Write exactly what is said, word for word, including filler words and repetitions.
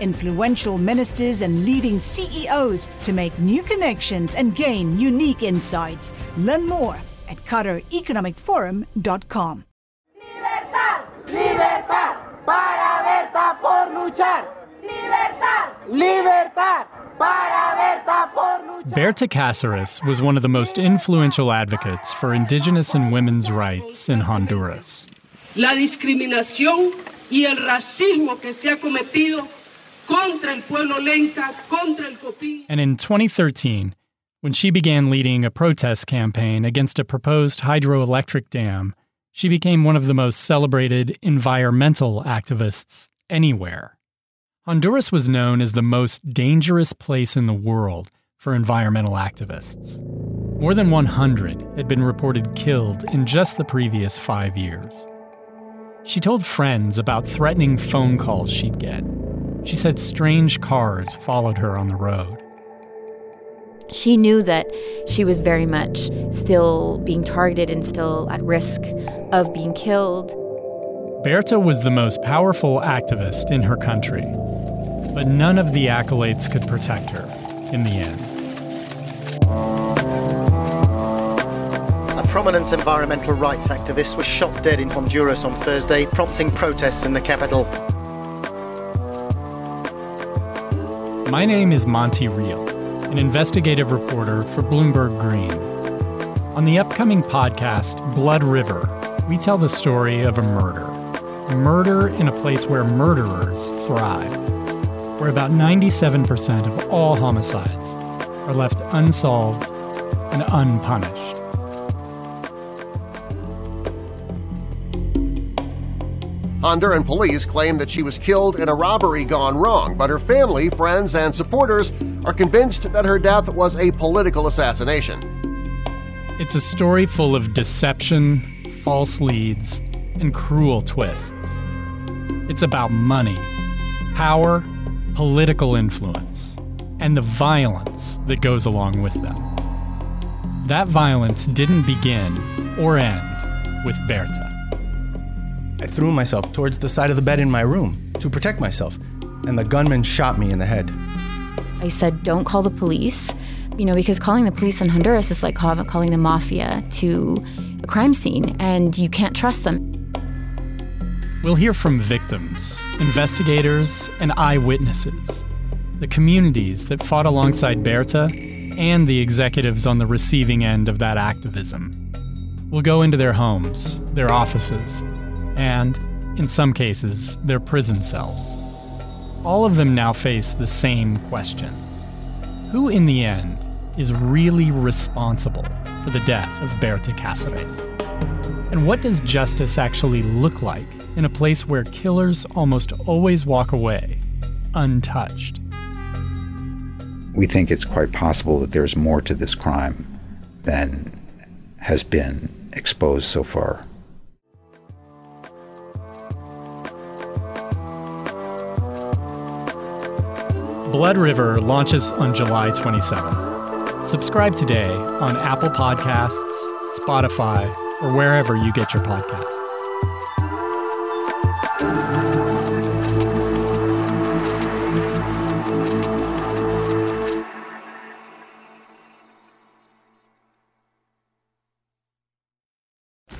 influential ministers, and leading C E Os to make new connections and gain unique insights. Learn more at Qatar Economic Forum dot com. Libertad, libertad, para Berta por luchar. Libertad, libertad, para Berta por luchar. Berta Cáceres was one of the most influential advocates for indigenous and women's rights in Honduras. La discriminación y el racismo que se ha cometido contra el pueblo lenca, contra el copí. And in twenty thirteen, when she began leading a protest campaign against a proposed hydroelectric dam, she became one of the most celebrated environmental activists anywhere. Honduras was known as the most dangerous place in the world for environmental activists. More than one hundred had been reported killed in just the previous five years. She told friends about threatening phone calls she'd get. She said strange cars followed her on the road. She knew that she was very much still being targeted and still at risk of being killed. Berta was the most powerful activist in her country, but none of the accolades could protect her in the end. A prominent environmental rights activist was shot dead in Honduras on Thursday, prompting protests in the capital. My name is Monty Real, an investigative reporter for Bloomberg Green. On the upcoming podcast, Blood River, we tell the story of a murder. Murder in a place where murderers thrive, where about ninety-seven percent of all homicides are left unsolved and unpunished. Honduran police claim that she was killed in a robbery gone wrong, but her family, friends, and supporters are convinced that her death was a political assassination. It's a story full of deception, false leads, and cruel twists. It's about money, power, political influence, and the violence that goes along with them. That violence didn't begin or end with Berta. I threw myself towards the side of the bed in my room to protect myself, and the gunman shot me in the head. I said, don't call the police, you know, because calling the police in Honduras is like calling the mafia to a crime scene, and you can't trust them. We'll hear from victims, investigators, and eyewitnesses, the communities that fought alongside Berta, and the executives on the receiving end of that activism. We'll go into their homes, their offices, and, in some cases, their prison cells. All of them now face the same question. Who, in the end, is really responsible for the death of Berta Cáceres? And what does justice actually look like in a place where killers almost always walk away untouched? We think it's quite possible that there's more to this crime than has been exposed so far. Blood River launches on July twenty-seventh. Subscribe today on Apple Podcasts, Spotify, or wherever you get your podcasts.